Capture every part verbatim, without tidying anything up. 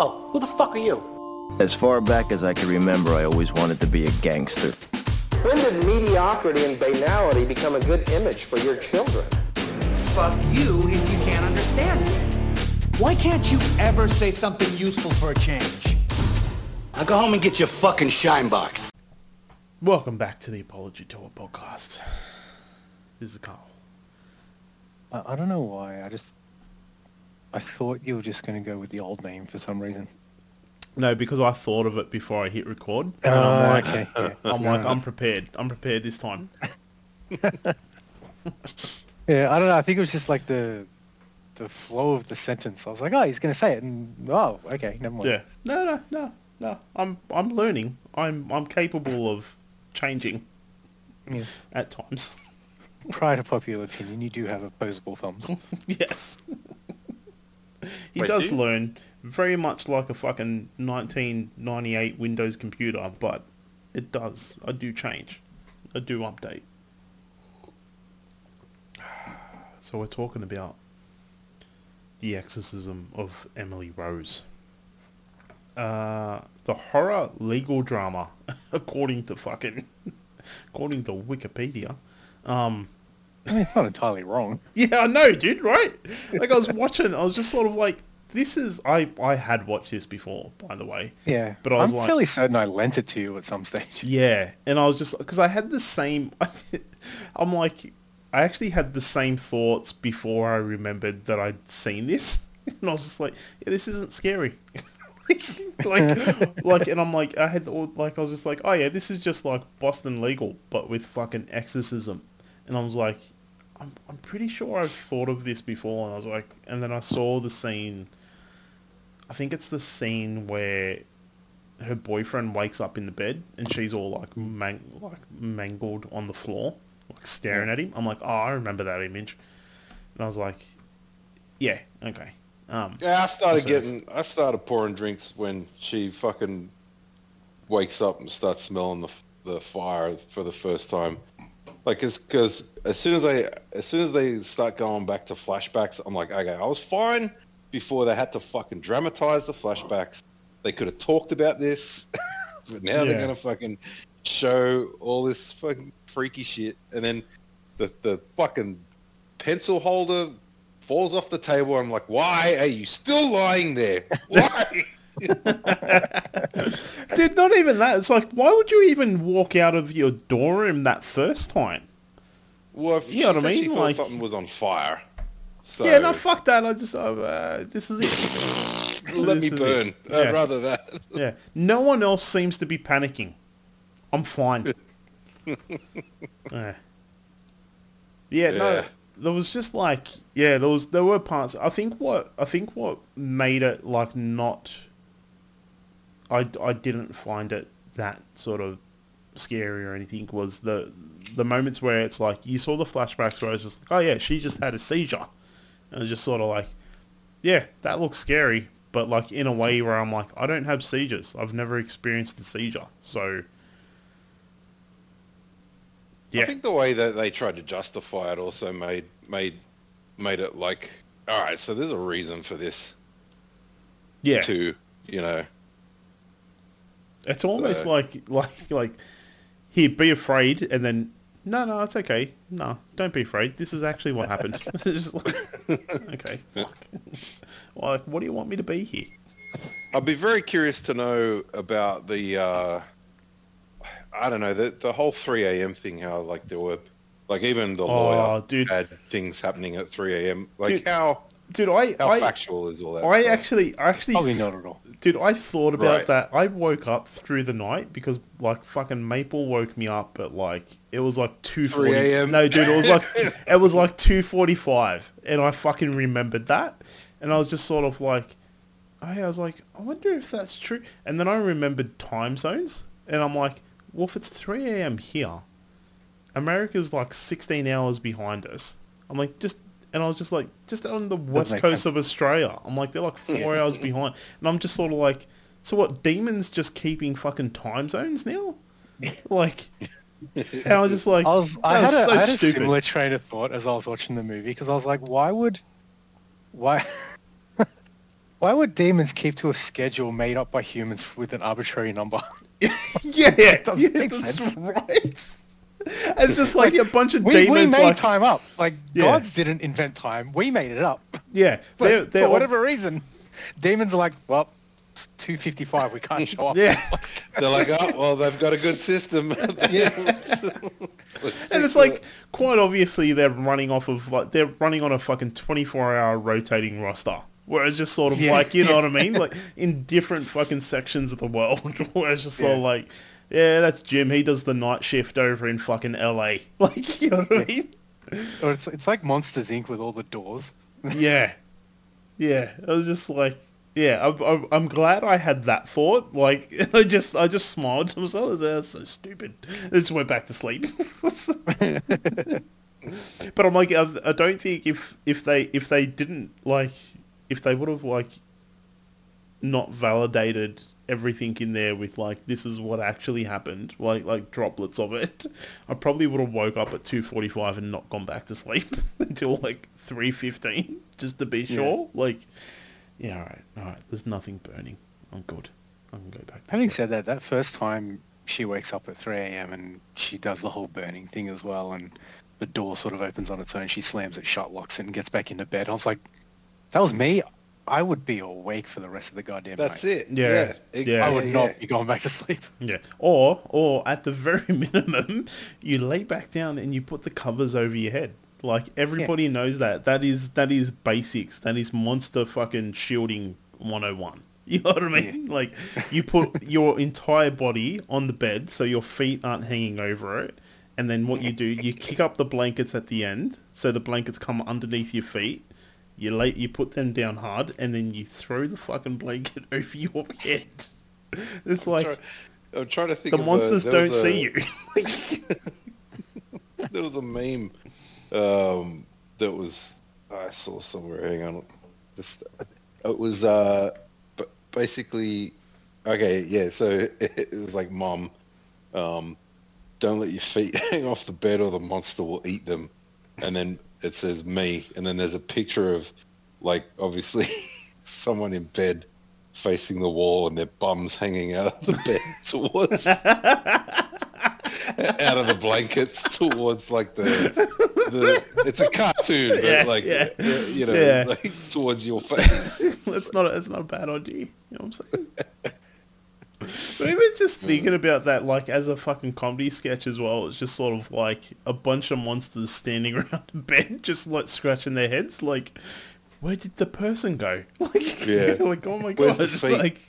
Oh, who the fuck are you? As far back as I can remember, I always wanted to be a gangster. When did mediocrity and banality become a good image for your children? Fuck you if you can't understand it. Why can't you ever say something useful for a change? Now go home and get your fucking shine box. Welcome back to the Apology Tour podcast. This is Carl. I, I don't know why. I just... I thought you were just going to go with the old name for some reason. No, because I thought of it before I hit record. And oh, I'm like, okay. yeah. I'm, no. like I'm prepared. I'm prepared this time. Yeah, I don't know. I think it was just like the the flow of the sentence. I was like, oh, he's going to say it. And, oh, okay, never mind. Yeah. No, no, no, no. I'm I'm learning. I'm I'm capable of changing. Yes. At times. Prior to popular opinion, you do have opposable thumbs. Yes. He Wait, does do? learn very much like a fucking nineteen ninety-eight Windows computer, but it does. I do change. I do update. So we're talking about The Exorcism of Emily Rose. Uh, the horror legal drama, according to fucking, according to Wikipedia. Um, I mean, it's not entirely wrong. Yeah, I know, dude, right? Like I was watching, I was just sort of like, this is, I, I had watched this before, by the way. Yeah, but I was I'm like, fairly certain I lent it to you at some stage. Yeah, and I was just, because I had the same, I'm like... I actually had the same thoughts before I remembered that I'd seen this. And I was just like, yeah, this isn't scary. like, like, like, and I'm like, I had, like, I was just like, oh yeah, this is just like Boston Legal, but with fucking exorcism. And I was like, I'm, I'm pretty sure I've thought of this before. And I was like, and then I saw the scene. I think it's the scene where her boyfriend wakes up in the bed and she's all like, mang- like mangled on the floor. Like staring at him. I'm like, oh, I remember that image. And I was like, yeah, okay. Um, yeah, I started getting, I started pouring drinks when she fucking wakes up and starts smelling the the fire for the first time. Like, because as soon as I, as soon as they start going back to flashbacks, I'm like, okay, I was fine before they had to fucking dramatize the flashbacks. They could have talked about this, but now yeah. they're gonna fucking show all this fucking freaky shit, and then the the fucking pencil holder falls off the table. I'm like, why are you still lying there? Why? Dude, not even that. It's like, why would you even walk out of your dorm room that first time? Well, if you know what I mean, like something was on fire. So... Yeah, no, fuck that. I just, oh, uh, this is it. Let this me burn. It. Yeah. I'd rather that. Yeah, no one else seems to be panicking. I'm fine. yeah. yeah, no, there was just like, yeah, there was, there were parts. I think what, I think what made it like not, I, I didn't find it that sort of scary or anything was the, the moments where it's like, you saw the flashbacks where I was just like, oh yeah, she just had a seizure. And I was just sort of like, yeah, that looks scary. But like in a way where I'm like, I don't have seizures. I've never experienced a seizure. So... Yeah. I think the way that they tried to justify it also made made made it like, all right, so there's a reason for this. Yeah. To, you know. It's almost so. like like like here, be afraid, and then no, no, it's okay. No, don't be afraid. This is actually what happened. It's just like, okay, fuck. Like, what do you want me to be here? I'd be very curious to know about the. Uh, I don't know, the the whole three a.m. thing, how, like, there were... Like, even the oh, lawyer dude. had things happening at three a.m. Like, dude, how... Dude, I... How I, factual is all that I stuff? actually... I actually Probably not at all. Dude, I thought about right. that. I woke up through the night because, like, fucking Maple woke me up at, like... It was, like, two forty... three a.m. No, dude, it was, like... it was, like, two forty-five. And I fucking remembered that. And I was just sort of, like... I was, like, I wonder if that's true. And then I remembered time zones. And I'm, like... Well, if it's three a.m. here, America's like sixteen hours behind us. I'm like, just, and I was just like, just on the west coast sense. of Australia. I'm like, they're like four hours behind. And I'm just sort of like, so what, demons just keeping fucking time zones now? Like, and I was just like, I, was, I had, was a, so I had a similar train of thought as I was watching the movie, because I was like, why would, why, Why would demons keep to a schedule made up by humans with an arbitrary number? yeah, yeah, that yeah that's sense. Right. It's just like, like a bunch of we, demons. We made like, time up. Like yeah. gods didn't invent time. We made it up. Yeah, they're, they're for whatever all... reason, demons are like, well, it's two fifty-five. We can't show up. Yeah, they're like, oh, well, they've got a good system. yeah, and it's like quite obviously they're running off of like they're running on a fucking twenty-four hour rotating roster. Where it's just sort of yeah, like, you know yeah. what I mean? Like, in different fucking sections of the world. Where it's just yeah. sort of like, yeah, that's Jim. He does the night shift over in fucking L A. Like, you know what yeah. I mean? Or it's, it's like Monsters Incorporated with all the doors. yeah. Yeah. I was just like, yeah, I, I, I'm glad I had that thought. Like, I just I just smiled to myself. That's so stupid. I just went back to sleep. But I'm like, I, I don't think if, if they if they didn't, like... if they would have, like, not validated everything in there with, like, this is what actually happened, like, like droplets of it, I probably would have woke up at two forty-five and not gone back to sleep until, like, three fifteen, just to be sure. Yeah. Like, yeah, all right, all right, there's nothing burning. I'm good. I can go back to Having sleep. Said that, that first time she wakes up at three a.m. and she does the whole burning thing as well, and the door sort of opens on its own, she slams it shut, locks it, and gets back into bed. I was like... that was me. I would be awake for the rest of the goddamn night. That's it. Yeah. yeah. yeah. I would yeah. not be going back to sleep. Yeah. Or, or at the very minimum, you lay back down and you put the covers over your head. Like, everybody yeah. knows that. That is, that is basics. That is monster fucking shielding one oh one. You know what I mean? Yeah. Like, you put your entire body on the bed so your feet aren't hanging over it. And then what you do, you kick up the blankets at the end so the blankets come underneath your feet. You lay, you put them down hard, and then you throw the fucking blanket over your head. It's like I'm, try, I'm trying to think. The of monsters a, don't a, see you. There was a meme um, that was I saw somewhere. Hang on, this it was uh, basically okay. Yeah, so it, it was like, Mom, um, don't let your feet hang off the bed, or the monster will eat them, and then. It says me, and then there's a picture of, like, obviously someone in bed facing the wall and their bums hanging out of the bed towards... out of the blankets towards, like, the... the it's a cartoon, but, yeah, like, yeah. you know, yeah. like, towards your face. It's not, it's not a bad idea, you know what I'm saying? But even just thinking about that, like, as a fucking comedy sketch as well, it's just sort of like a bunch of monsters standing around a bed, just like scratching their heads, like, where did the person go? Like, yeah. like, oh my god, like,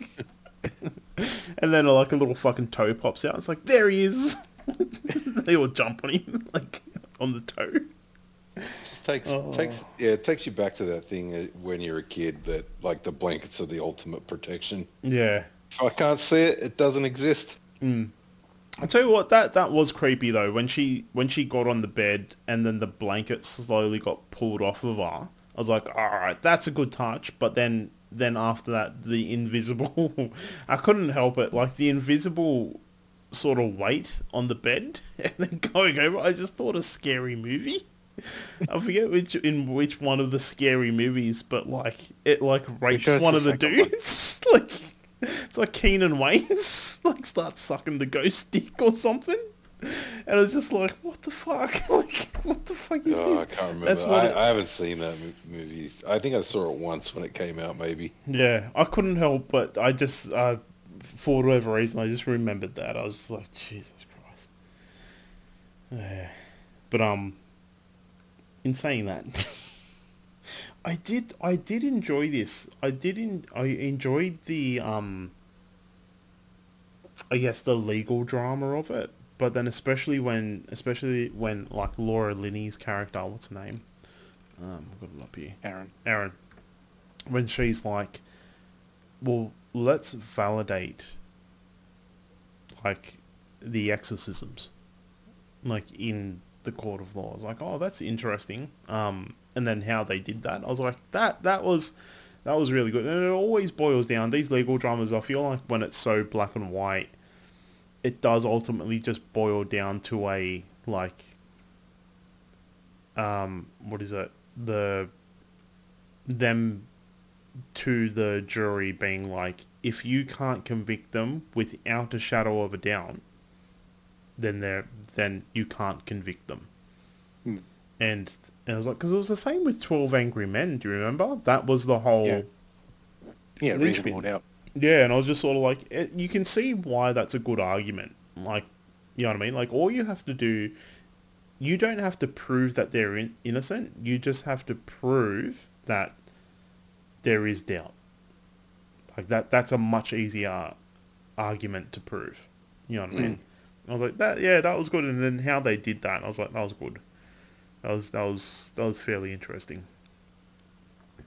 and then like a little fucking toe pops out. It's like, there he is. They all jump on him, like, on the toe. It just takes, oh. takes, yeah, it takes you back to that thing when you're a kid that, like, the blankets are the ultimate protection. Yeah. If I can't see it, it doesn't exist. Mm. I tell you what, that, that was creepy though. When she when she got on the bed and then the blanket slowly got pulled off of her, I was like, all right, that's a good touch. But then then after that, the invisible, I couldn't help it. Like, the invisible sort of weight on the bed and then going over. I just thought a scary movie. I forget which in which one of the scary movies, but like it like rapes one of the dudes. Like. It's like Keenan Wayne's, like, starts sucking the ghost stick or something. And I was just like, what the fuck? Like, what the fuck is oh, this? I can't remember. That's I, it... I haven't seen that movie. I think I saw it once when it came out, maybe. Yeah, I couldn't help, but I just, uh, for whatever reason, I just remembered that. I was just like, Jesus Christ. Yeah. But, um, in saying that... I did. I did enjoy this. I did. In, I enjoyed the. Um, I guess the legal drama of it, but then especially when, especially when like Laura Linney's character, what's her name? Um, I've got it up here. Aaron. Aaron. When she's like, well, let's validate. Like, the exorcisms, like in the court of law. I was like, oh, that's interesting. Um. And then how they did that, I was like, that that was that was really good. And it always boils down, these legal dramas, I feel like when it's so black and white, it does ultimately just boil down to a, like, um what is it the them to the jury being like, if you can't convict them without a shadow of a doubt, then they're then you can't convict them. Hmm. And, and I was like, because it was the same with Twelve Angry Men. Do you remember? That was the whole yeah, yeah reasonable doubt. Yeah, and I was just sort of like, it, you can see why that's a good argument. Like, you know what I mean? Like, all you have to do, you don't have to prove that they're in, innocent. You just have to prove that there is doubt. Like, that that's a much easier argument to prove. You know what I mean? Mm. I was like, that yeah, that was good. And then how they did that, I was like, that was good. That was that was that was fairly interesting.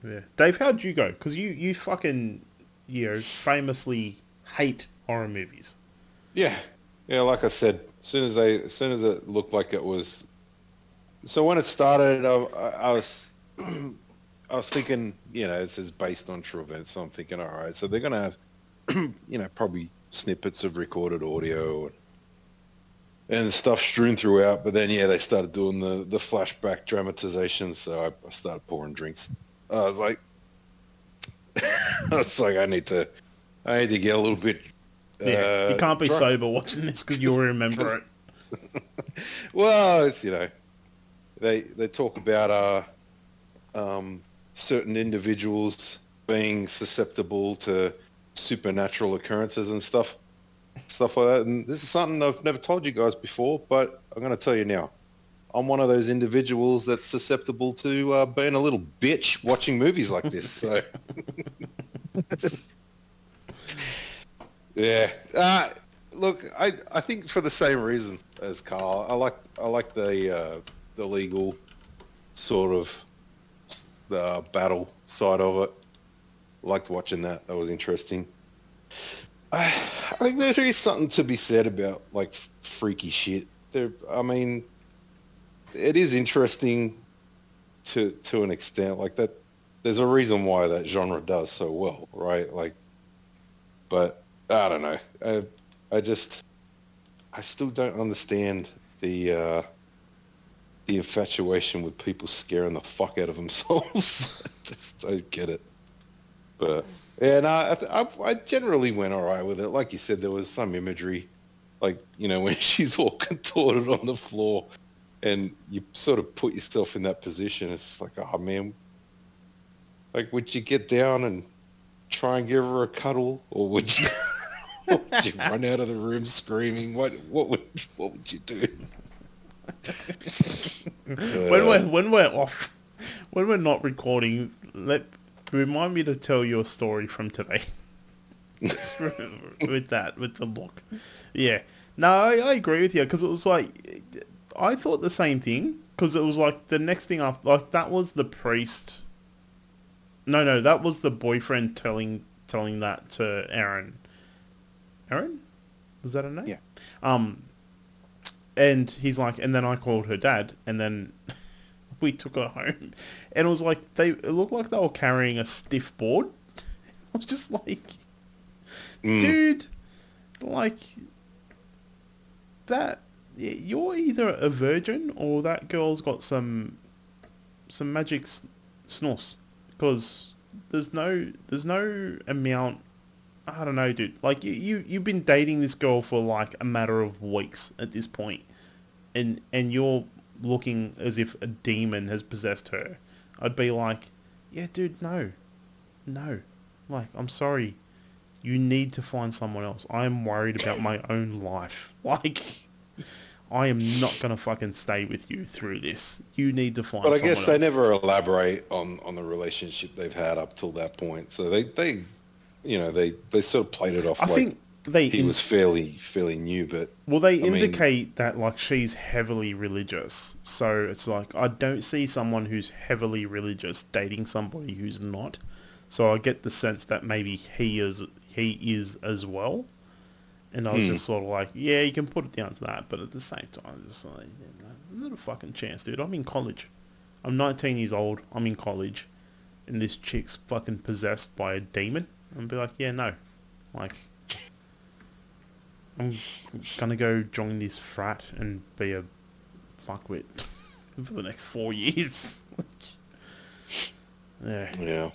Yeah, Dave, how'd you go? Because you you fucking you know famously hate horror movies. Yeah, yeah. Like I said, as soon as they, as soon as it looked like it was, so when it started, I, I, I was, I was thinking, you know, it says based on true events. So I'm thinking, all right, so they're gonna have, you know, probably snippets of recorded audio and and stuff strewn throughout. But then, yeah, they started doing the, the flashback dramatization. So I, I started pouring drinks. I was like, I was like, I need to, I need to get a little bit. Yeah, uh, you can't be drunk. Sober watching this because you'll remember it. Well, it's, you know, they they talk about uh, um, certain individuals being susceptible to supernatural occurrences and stuff. Stuff like that, and this is something I've never told you guys before, but I'm going to tell you now. I'm one of those individuals that's susceptible to uh, being a little bitch watching movies like this. So, yeah. Uh, look, I I think for the same reason as Carl, I like I like the uh, the legal sort of the battle side of it. I liked watching that. That was interesting. I think there is something to be said about, like, freaky shit. There, I mean, it is interesting to to an extent. Like, that, there's a reason why that genre does so well, right? Like, but I don't know. I, I just, I still don't understand the uh, the infatuation with people scaring the fuck out of themselves. I just don't get it. But. And I, I, I generally went all right with it. Like you said, there was some imagery, like, you know, when she's all contorted on the floor and you sort of put yourself in that position. It's just like, oh, man, like, would you get down and try and give her a cuddle? Or would you, or would you run out of the room screaming? What what would what would you do? when, we're, when we're off, when we're not recording, let... Remind me to tell you a story from today. with that, with the block. Yeah. No, I, I agree with you, because it was like, I thought the same thing, because it was like the next thing after, like, that was the priest. No, no, that was the boyfriend telling telling that to Aaron. Aaron? Was that her name? Yeah. Um, and he's like, and then I called her dad, and then... we took her home, and it was like they it looked like they were carrying a stiff board. I was just like, mm. dude, like that. You're either a virgin or that girl's got some some magic snores, because there's no there's no amount. I don't know, dude. Like you, you you've been dating this girl for like a matter of weeks at this point, and and you're. Looking as if a demon has possessed her. I'd be like, yeah, dude, no. No. Like, I'm sorry. You need to find someone else. I am worried about my own life. Like, I am not going to fucking stay with you through this. You need to find someone else. But I guess they never elaborate on, on the relationship they've had up till that point. So they, they you know, they, they sort of played it off I like... think- They he in- was fairly fairly new, but... Well, they I indicate mean, that, like, she's heavily religious. So it's like, I don't see someone who's heavily religious dating somebody who's not. So I get the sense that maybe he is he is as well. And I was hmm. just sort of like, yeah, you can put it down to that. But at the same time, just like, not a fucking chance, dude. I'm in college. I'm nineteen years old. I'm in college. And this chick's fucking possessed by a demon. I'd be like, yeah, no. Like... I'm gonna go join this frat and be a fuckwit for the next four years. yeah. Yeah.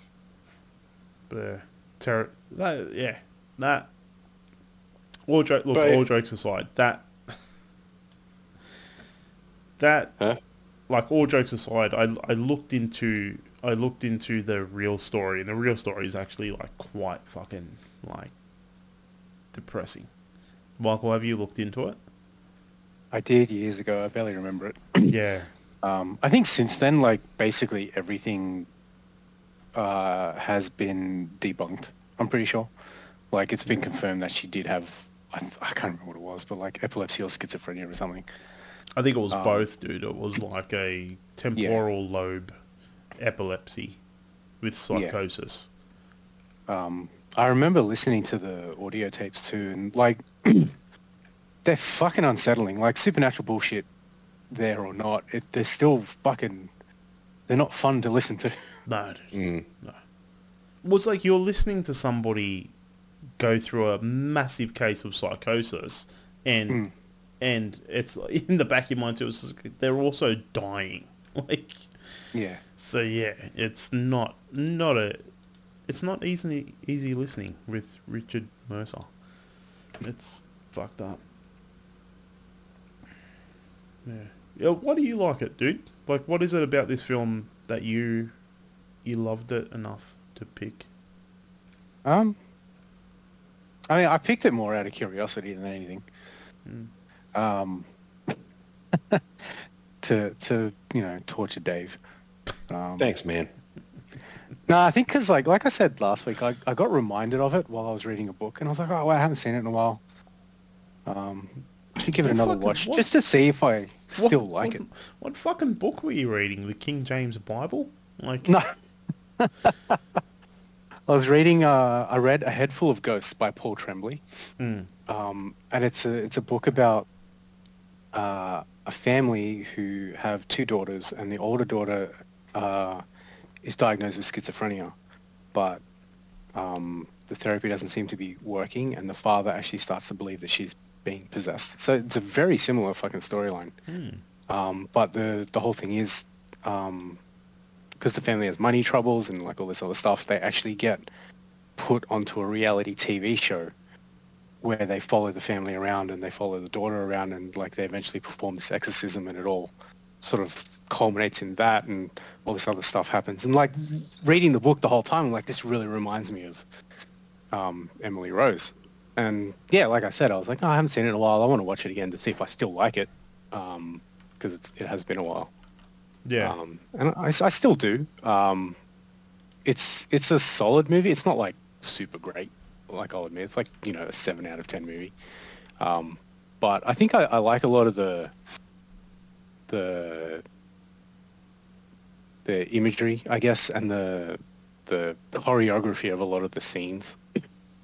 the terror. That, yeah, that. All jo- look, but, all jokes aside, that that huh? like all jokes aside, I, I looked into I looked into the real story, and the real story is actually like quite fucking like depressing. Michael, have you looked into it? I did years ago. I barely remember it. Yeah. Um, I think since then, like, basically everything uh, has been debunked, I'm pretty sure. Like, it's been confirmed that she did have, I, I can't remember what it was, but, like, epilepsy or schizophrenia or something. I think it was um, both, dude. It was, like, a temporal yeah. lobe epilepsy with psychosis. Yeah. Um, I remember listening to the audio tapes, too, and, like... They're fucking unsettling. Like, supernatural bullshit, there or not, it, they're still fucking... They're not fun to listen to. No, mm. no. Well, it's like you're listening to somebody go through a massive case of psychosis, and mm. and it's like, in the back of your mind, too, it's like, they're also dying. Like, yeah. So yeah, it's not not a, it's not easy easy listening with Richard Mercer. It's fucked up. Yeah. Why do you like it, dude? Like, what is it about this film that you you loved it enough to pick? Um, I mean, I picked it more out of curiosity than anything. Mm. Um, to to you know torture Dave. Um, Thanks, man. No, I think because like like I said last week, I I got reminded of it while I was reading a book, and I was like, oh, well, I haven't seen it in a while. Um. I should give it what another fucking, watch what, just to see if I still what, like what, it. What fucking book were you reading? The King James Bible? Like no. I was reading. Uh, I read A Headful of Ghosts by Paul Tremblay, mm. um, and it's a it's a book about uh, a family who have two daughters, and the older daughter uh, is diagnosed with schizophrenia, but um, the therapy doesn't seem to be working, and the father actually starts to believe that she's being possessed. So it's a very similar fucking storyline. Hmm. Um, but the, the whole thing is, um, because the family has money troubles and like all this other stuff, they actually get put onto a reality T V show where they follow the family around and they follow the daughter around, and like they eventually perform this exorcism, and it all sort of culminates in that, and all this other stuff happens. And like reading the book the whole time, like this really reminds me of um, Emily Rose. And yeah, like I said, I was like, oh, I haven't seen it in a while. I want to watch it again to see if I still like it, because um, it has been a while. Yeah, um, and I, I still do. Um, it's it's a solid movie. It's not like super great, like I'll admit. It's like you know a seven out of ten movie. Um, but I think I, I like a lot of the the the imagery, I guess, and the the choreography of a lot of the scenes.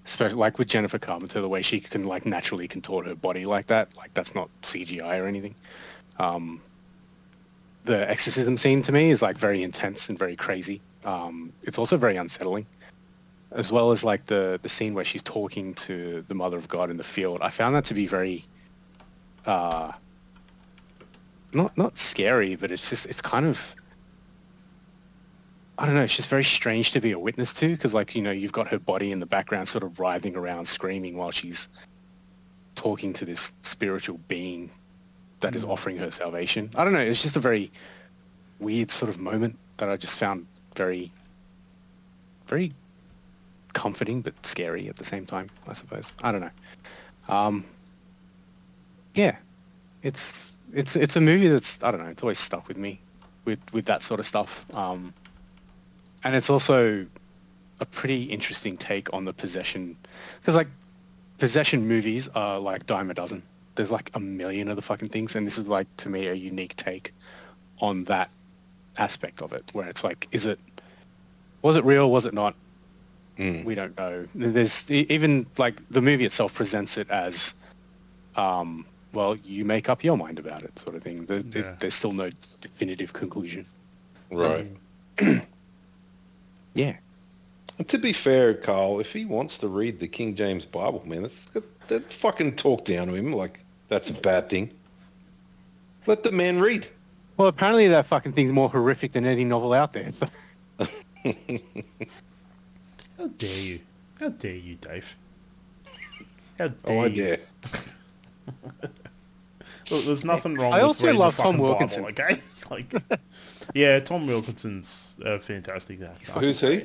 Especially, like, with Jennifer Carpenter, the way she can, like, naturally contort her body like that. Like, that's not C G I or anything. Um, the exorcism scene, to me, is, like, very intense and very crazy. Um, it's also very unsettling. As well as, like, the, the scene where she's talking to the Mother of God in the field. I found that to be very... Uh, not not scary, but it's just... It's kind of... I don't know, it's just very strange to be a witness to, because, like, you know, you've got her body in the background sort of writhing around, screaming while she's talking to this spiritual being that mm. is offering her salvation. I don't know, it's just a very weird sort of moment that I just found very, very comforting but scary at the same time, I suppose. I don't know. Um, yeah, it's it's it's a movie that's, I don't know, it's always stuck with me with, with that sort of stuff. Um And it's also a pretty interesting take on the possession, because like possession movies are like dime a dozen. There's like a million of the fucking things, and this is like to me a unique take on that aspect of it, where it's like, is it, was it real, was it not? Mm. We don't know. There's even like the movie itself presents it as, um, well, you make up your mind about it, sort of thing. There, yeah. it, there's still no definitive conclusion. Right. Um, Yeah. And to be fair, Carl, if he wants to read the King James Bible, man, that's, that, that fucking talk down to him like that's a bad thing. Let the man read. Well, apparently that fucking thing's more horrific than any novel out there. So. How dare you? How dare you, Dave? How dare oh, I dare. Look, there's nothing wrong I with also reading love the fucking Tom Wilkinson. Bible, okay? Like, yeah, Tom Wilkinson's a fantastic actor. Who's he?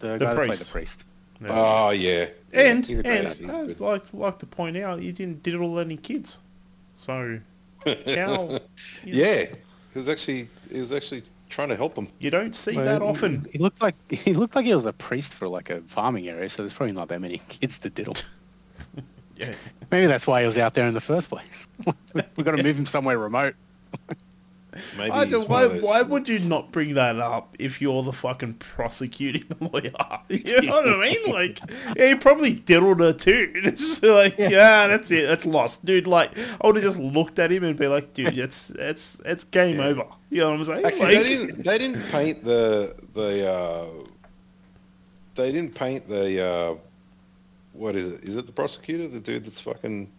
The, the guy priest. That the priest. No. Oh, yeah. And, yeah, and I'd like, like to point out, he didn't diddle any kids. So, how... yeah, he was actually he was actually trying to help them. You don't see well, that often. He looked like he looked like he was a priest for, like, a farming area, so there's probably not that many kids to diddle. Yeah. Maybe that's why he was out there in the first place. We've got to move him somewhere remote. Maybe I don't, why, why would you not bring that up if you're the fucking prosecuting lawyer? You know what I mean? Like, yeah, he probably diddled her too. It's just like, yeah, yeah that's it. That's lost. Dude, like, I would have just looked at him and be like, dude, it's, it's, it's game yeah. over. You know what I'm saying? Actually, like, they, didn't, they didn't paint the... the uh, they didn't paint the... Uh, what is it? Is it the prosecutor? The dude that's fucking...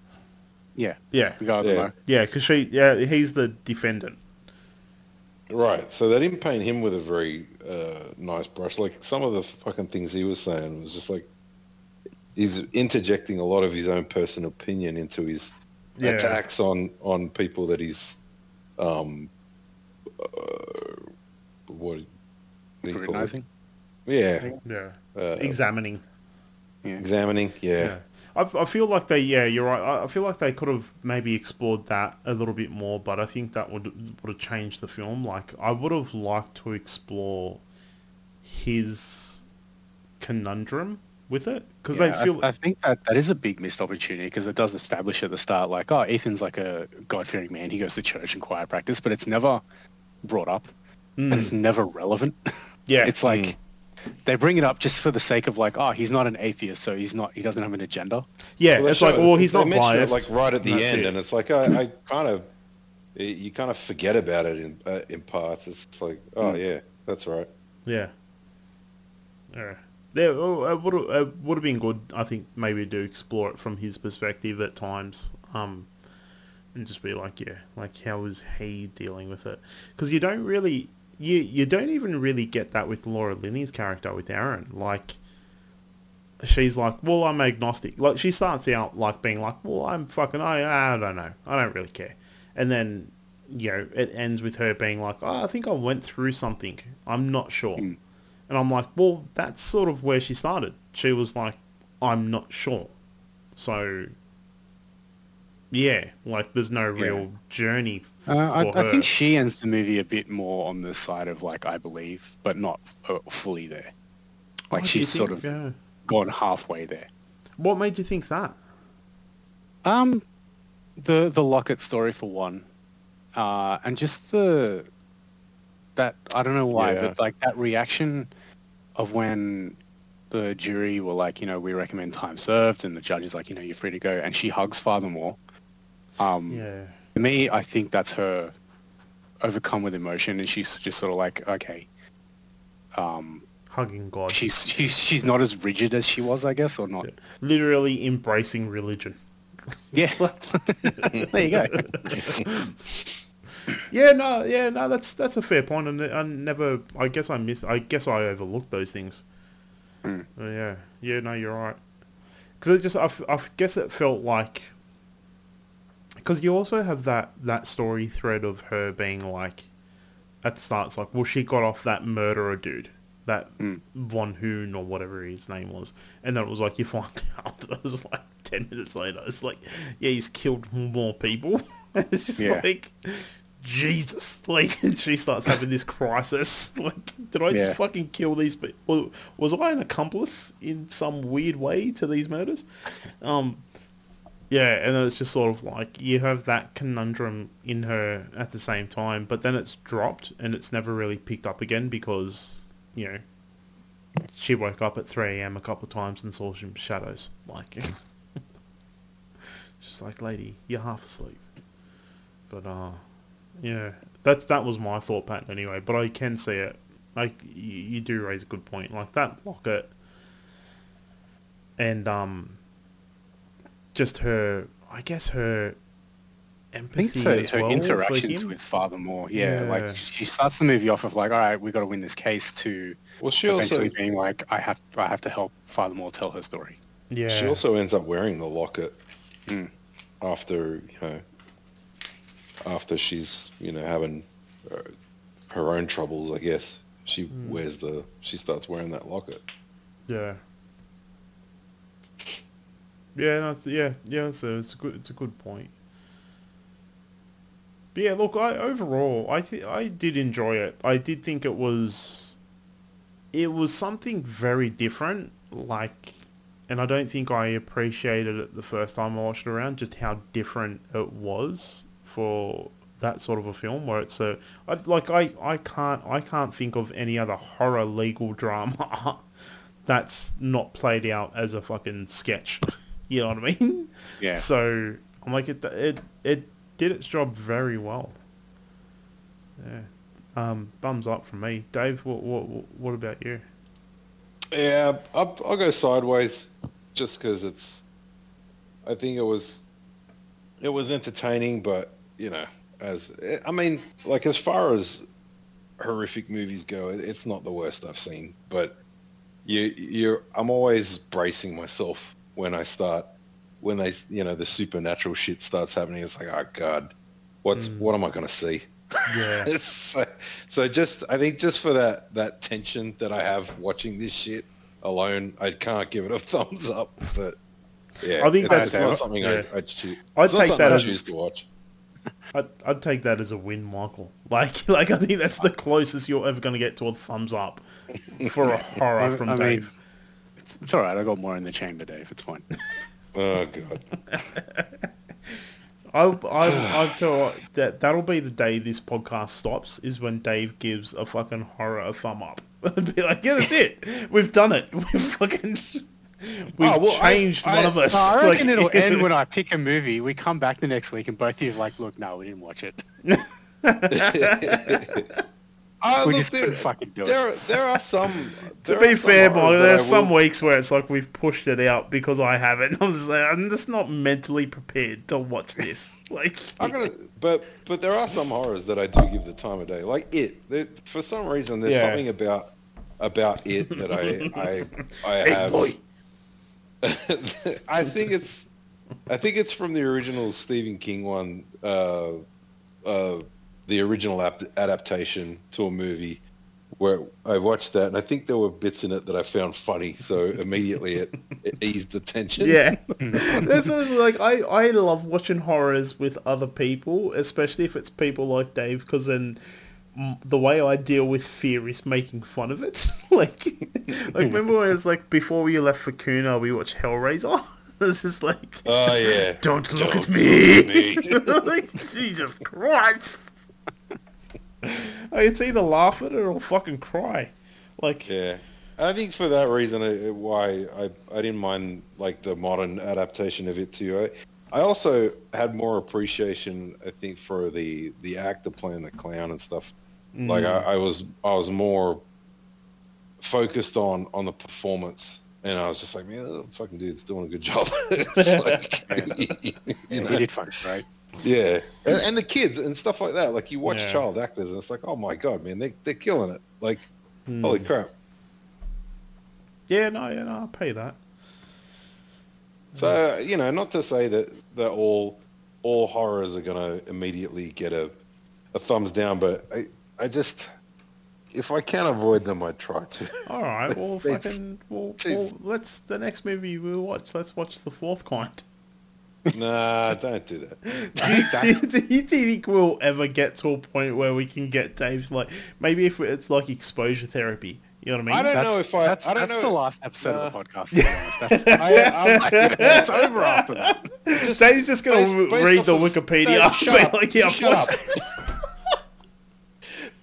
Yeah. Yeah. The guy yeah. below. Yeah, because she... Yeah, he's the defendant. Right, so they didn't paint him with a very uh, nice brush. Like, some of the fucking things he was saying was just like, he's interjecting a lot of his own personal opinion into his yeah. attacks on, on people that he's, um, uh, what do you Recognizing? Call it? Yeah. Yeah. Uh, examining. Yeah. Examining, yeah. yeah. I, I feel like they, yeah, you're right. I feel like they could have maybe explored that a little bit more, but I think that would would have changed the film. Like, I would have liked to explore his conundrum with it, because yeah, they feel. I, I think that that is a big missed opportunity, because it does establish at the start, like, oh, Ethan's like a God-fearing man. He goes to church and choir practice, but it's never brought up, mm. and it's never relevant. Yeah, it's like. Mm. They bring it up just for the sake of, like, oh, he's not an atheist, so he's not he doesn't have an agenda. Yeah, well, it's like, well, he's not biased. It, like, right at the end, it. and it's like, I, I kind of, you kind of forget about it in uh, in parts. It's like, oh, yeah, that's right. Yeah. Yeah. yeah it would have, it would have been good, I think, maybe to explore it from his perspective at times. Um, and just be like, yeah, like, how is he dealing with it? Because you don't really... You you don't even really get that with Laura Linney's character with Aaron. Like, she's like, well, I'm agnostic. Like, she starts out like being like, well, I'm fucking, I, I don't know. I don't really care. And then, you know, it ends with her being like, oh, I think I went through something. I'm not sure. Mm. And I'm like, well, that's sort of where she started. She was like, I'm not sure. So, yeah, like, there's no real yeah. journey Uh, I, I think she ends the movie a bit more on the side of, like, I believe, but not fully there. Like, she's sort of yeah. gone halfway there. What made you think that? Um, the the Lockett story, for one, uh, and just the that I don't know why, yeah. but like that reaction of when the jury were like, you know, we recommend time served, and the judge is like, you know, you're free to go, and she hugs Fathermore. Um, yeah. To me, I think that's her overcome with emotion, and she's just sort of like, okay, um, hugging God. She's she's she's not as rigid as she was, I guess, or not. Yeah. Literally embracing religion. Yeah, there you go. yeah, no, yeah, no. That's that's a fair point, and I never, I guess, I miss, I guess, I overlooked those things. Mm. Yeah, yeah, no, you're right. Because it just, I, I guess, it felt like. Because you also have that, that story thread of her being like, at the start, it's like, well, she got off that murderer dude, that mm. Von Hoon or whatever his name was. And then it was like, you find out, it was like ten minutes later, it's like, yeah, he's killed more people. It's just yeah. like, Jesus. Like, and she starts having this crisis. Like, did I yeah. just fucking kill these people? Was I an accomplice in some weird way to these murders? Um... Yeah, and it's just sort of like, you have that conundrum in her at the same time, but then it's dropped, and it's never really picked up again because, you know, she woke up at three a.m. a couple of times and saw some shadows. Like, she's like, lady, you're half asleep. But, uh, yeah, that's, that was my thought pattern anyway, but I can see it. Like, you, you do raise a good point. Like, that locket and, um... just her, I guess her empathy. I think so, her well, interactions like with Father Moore, yeah, yeah, like she starts the movie off of like, all right, we got to win this case, to well, she eventually also, being like, I have, I have to help Father Moore tell her story. Yeah, she also ends up wearing the locket mm. after you know, after she's you know having her own troubles, I guess. She mm. wears the, she starts wearing that locket. Yeah. Yeah, no, it's, yeah, yeah. So it's a good, it's a good point. But yeah, look, I overall, I th- I did enjoy it. I did think it was, it was something very different. Like, and I don't think I appreciated it the first time I watched it around, just how different it was for that sort of a film. Where it's a, I, like, I, I can't, I can't think of any other horror legal drama that's not played out as a fucking sketch. You know what I mean? Yeah. So I'm like, it it it did its job very well. Yeah. Um, thumbs up from me, Dave. What what what about you? Yeah, I'll, I'll go sideways, just because it's. I think it was, it was entertaining, but you know, as I mean, like as far as horrific movies go, it's not the worst I've seen. But you you, I'm always bracing myself. When I start, when they, you know, the supernatural shit starts happening, it's like, oh God, what's, mm. what am I going to see? Yeah. so, so just, I think just for that, that tension that I have watching this shit alone, I can't give it a thumbs up, but yeah. I think that's something I, I'd choose. I'd take that as, choose to watch. I'd, I'd take that as a win, Michael. Like, like I think that's the closest you're ever going to get to a thumbs up for a horror from I Dave. Mean, it's all right. I got more in the chamber, Dave. It's fine. Oh God. I I I tell you what, that that'll be the day this podcast stops. Is when Dave gives a fucking horror a thumb up. Be like, yeah, that's it. We've done it. We've fucking we've oh, well, changed I, one I, of us. No, I reckon like, it'll end when I pick a movie. We come back the next week and both of you are like, look, no, we didn't watch it. Uh, we look, just couldn't there, fucking do it. There, there are some... There to be fair, Mike, there are some will... weeks where it's like we've pushed it out because I haven't. I'm just, like, I'm just not mentally prepared to watch this. Like, I'm gonna, but but there are some horrors that I do give the time of day. Like It. There, for some reason, there's yeah. something about about It that I I, I have... Hey, boy. I think it's I think it's from the original Stephen King one... Uh, uh, the original ap- adaptation to a movie where I watched that and I think there were bits in it that I found funny. So immediately it, it eased the tension. Yeah. That's like, I, I love watching horrors with other people, especially if it's people like Dave, because then the way I deal with fear is making fun of it. like, like remember when it was like, before we left for Kuna, we watched Hellraiser? It's just like, oh yeah, don't look don't at me. Look at me. Like, Jesus Christ. It's either laugh at it or fucking cry. Like, yeah, I think for that reason it, why I, I didn't mind like the modern adaptation of it too. I, I also had more appreciation, I think, for the, the actor playing the clown and stuff. Mm. Like I, I was I was more focused on, on the performance, and I was just like, man, that fucking dude's doing a good job. It's like, you, you know. He did fucking right. Yeah, and, and the kids and stuff like that. Like you watch yeah. child actors, and it's like, oh my God, man, they they're killing it. Like, mm. holy crap. Yeah, no, yeah, no, I'll pay that. So yeah. you know, not to say that, that all all horrors are gonna immediately get a a thumbs down, but I I just if I can avoid them, I try to. All right, well, fucking, well, well, let's the next movie we watch. Let's watch The Fourth Kind. Nah, don't do that. do, you, do, do you think we'll ever get to a point where we can get Dave's like maybe if it's like exposure therapy? You know what I mean? I don't that's, know if I. That's, I don't that's know. the last episode uh, of the podcast. That's, I, I, I, it's over after that. Just, Dave's just gonna based, based read the of, Wikipedia. No, shut up! Like, yeah, shut up.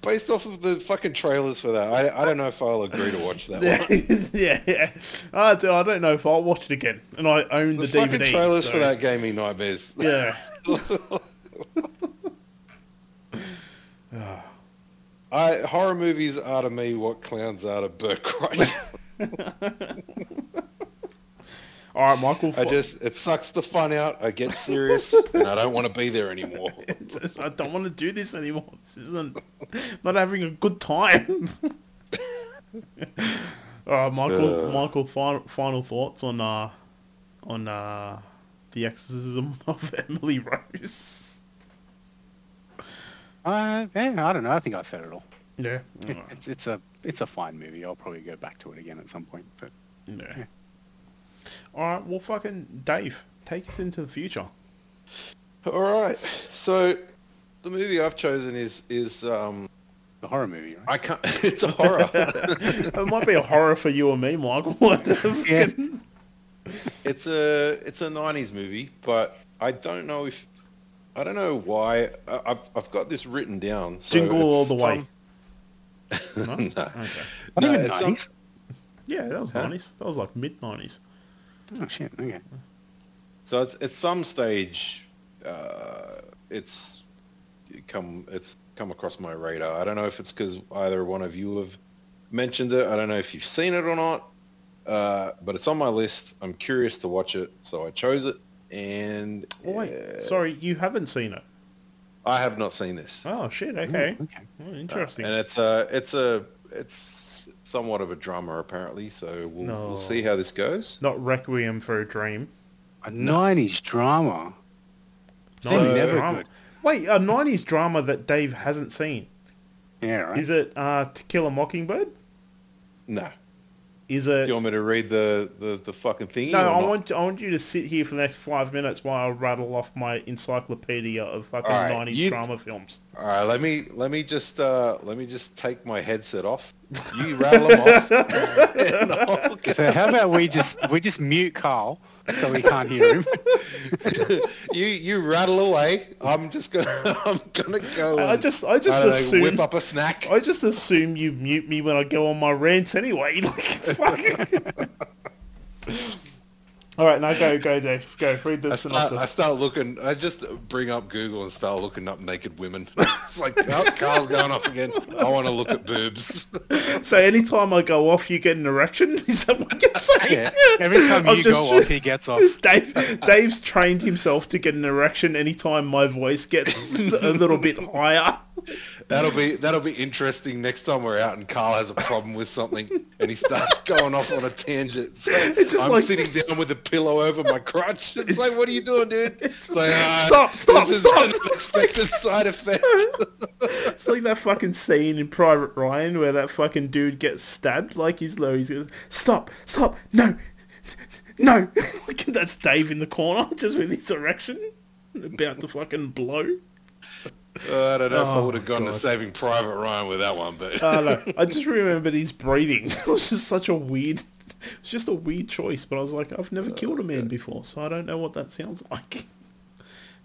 Based off of the fucking trailers for that, I, I don't know if I'll agree to watch that one. yeah, yeah. I don't know if I'll watch it again. And I own the, the D V D. The fucking trailers so. for that gave me nightmares. Yeah. I horror movies are to me what clowns are to Bert Kreischer. All right, Michael. I just, it sucks the fun out. I get serious, and I don't want to be there anymore. I don't want to do this anymore. This isn't, not having a good time. All right, Michael. Uh, Michael, final, final thoughts on uh, on uh, The Exorcism of Emily Rose. Uh, yeah, I don't know. I think I said it all. Yeah, it, all right. it's it's a it's a fine movie. I'll probably go back to it again at some point. But yeah. yeah. Alright, well, fucking Dave, take us into the future. Alright, so the movie I've chosen is... is um, a horror movie, right? I can't... It's a horror. It might be a horror for you or me, Michael. yeah. It's a it's a nineties movie, but I don't know if... I don't know why. I, I've I've got this written down. So Jingle All the Way. Some... no? no. Okay. I no, it's nineties. Some... Yeah, that was huh? nineties. That was like mid-nineties. Oh shit! Okay. So it's at some stage, uh, it's come it's come across my radar. I don't know if it's because either one of you have mentioned it. I don't know if you've seen it or not, uh, but it's on my list. I'm curious to watch it, so I chose it. And oh, wait, uh, sorry, you haven't seen it. I have not seen this. Oh shit! Okay. Ooh, okay. Oh, interesting. Uh, and it's a it's a it's. somewhat of a drummer, apparently, so we'll, no. we'll see how this goes. Not Requiem for a Dream. A nineties drama. So, never drama. Wait, a nineties drama that Dave hasn't seen. Yeah, right. Is it uh, To Kill a Mockingbird? No. Is it? Do you want me to read the, the, the fucking thingy? No, I want I want you to sit here for the next five minutes while I rattle off my encyclopedia of fucking right, nineties you... drama films. All right, let me let me just uh, let me just take my headset off. You rattle them off. And I'll go. So how about we just we just mute Carl so we can't hear him. you you rattle away. I'm just gonna I'm gonna go. And I just I just I assume know, whip up a snack. I just assume you mute me when I go on my rants anyway. Like fuck. All right, now go go Dave. Go read this. I start, I start looking. I just bring up Google and start looking up naked women. It's like, oh, Carl's going off again. I want to look at boobs. So anytime I go off, you get an erection. Is that what you're saying? Yeah. Every time I'm you just, go off, he gets off. Dave, Dave's trained himself to get an erection anytime my voice gets a little bit higher. That'll be that'll be interesting next time we're out and Carl has a problem with something and he starts going off on a tangent. So it's just I'm like, sitting down with a pillow over my crotch. It's, it's like, what are you doing, dude? It's like, uh, stop, stop, this stop. This is an unexpected side effect. It's like that fucking scene in Private Ryan where that fucking dude gets stabbed. Like he's low. He's going, stop, stop, no, no. That's Dave in the corner just with his erection about to fucking blow. Uh, I don't know oh if I would have gone God. to Saving Private Ryan with that one, but uh, no, I just remembered his breathing. It was just such a weird, it's just a weird choice. But I was like, I've never killed a man before, so I don't know what that sounds like.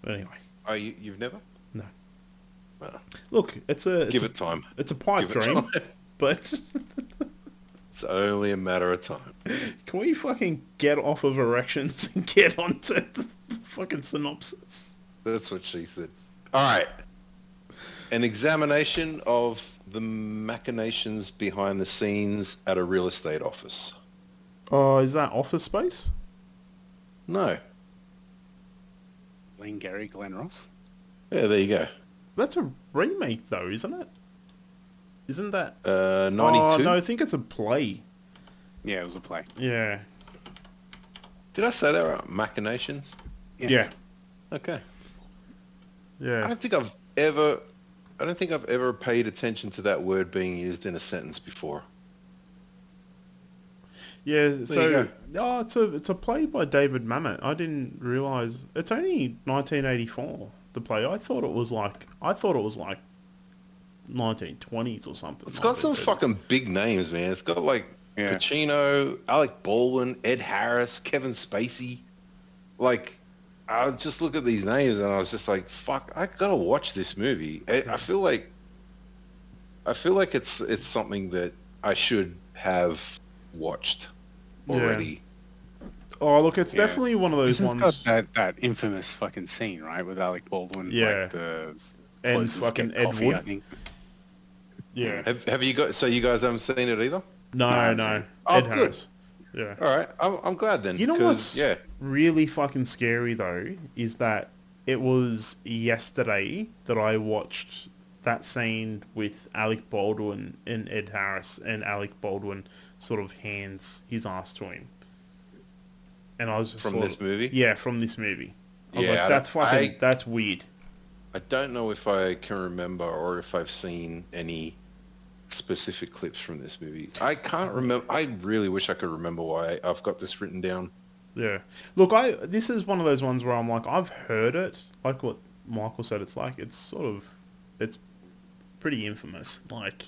But anyway, oh, you, you've never? No. Well, look, it's a it's give a, it time. It's a pipe give dream, it but it's only a matter of time. Can we fucking get off of erections and get onto the fucking synopsis? That's what she said. All right. An examination of the machinations behind the scenes at a real estate office. Oh, uh, is that Office Space? No. Glengarry Glen Ross? Yeah, there you go. That's a remake, though, isn't it? Isn't that... Uh, ninety-two? Oh, no, I think it's a play. Yeah, it was a play. Yeah. Did I say that right? Machinations? Yeah. yeah. Okay. Yeah. I don't think I've ever... I don't think I've ever paid attention to that word being used in a sentence before. Yeah, there so oh, it's a it's a play by David Mamet. I didn't realize it's only nineteen eighty-four. The play. I thought it was like I thought it was like nineteen twenties or something. It's got some fucking big names, man. It's got like yeah. Pacino, Alec Baldwin, Ed Harris, Kevin Spacey. Like. I would just look at these names and I was just like, fuck, I gotta watch this movie. I, I feel like I feel like it's it's something that I should have watched already. Yeah. Oh, look, it's yeah. definitely one of those Isn't ones... Got that, that infamous fucking scene, right, with Alec Baldwin. Yeah. Like the and fucking Ed coffee, Wood. I think. Yeah. Have, have you got... So you guys haven't seen it either? No, no. no. Ed oh, Harris. Good. Yeah. All right. I'm, I'm glad then. You know what's yeah. really fucking scary, though, is that it was yesterday that I watched that scene with Alec Baldwin and Ed Harris, and Alec Baldwin sort of hands his ass to him. And I was just from this of, movie? Yeah, from this movie. I was yeah, like, that's fucking, I, that's weird. I don't know if I can remember or if I've seen any specific clips from this movie. I can't remember. I really wish I could remember why I've got this written down. Yeah. Look, I this is one of those ones where I'm like, I've heard it. Like what Michael said, it's like, it's sort of, it's pretty infamous. Like,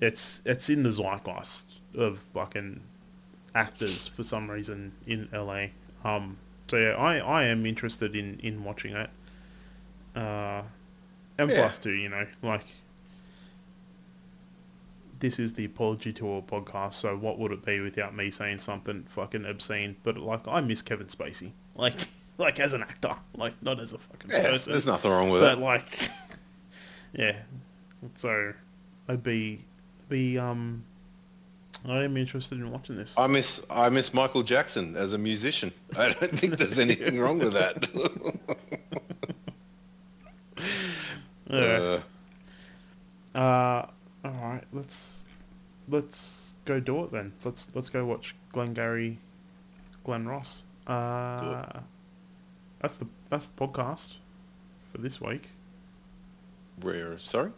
it's it's in the zeitgeist of fucking actors for some reason in L A. Um, so yeah, I, I am interested in, in watching it. Uh, and yeah. plus too, you know, like, this is the Apology Tour podcast, so what would it be without me saying something fucking obscene? But like, I miss Kevin Spacey, like, like as an actor, like not as a fucking yeah, person. There's nothing wrong with but, it. But like, yeah. So, I'd be, be um. I am interested in watching this. I miss I miss Michael Jackson as a musician. I don't think there's anything wrong with that. yeah. uh, uh, all right, let's let's go do it then. Let's let's go watch Glengarry Glen Ross. Uh, cool. That's the that's the podcast for this week. We're sorry.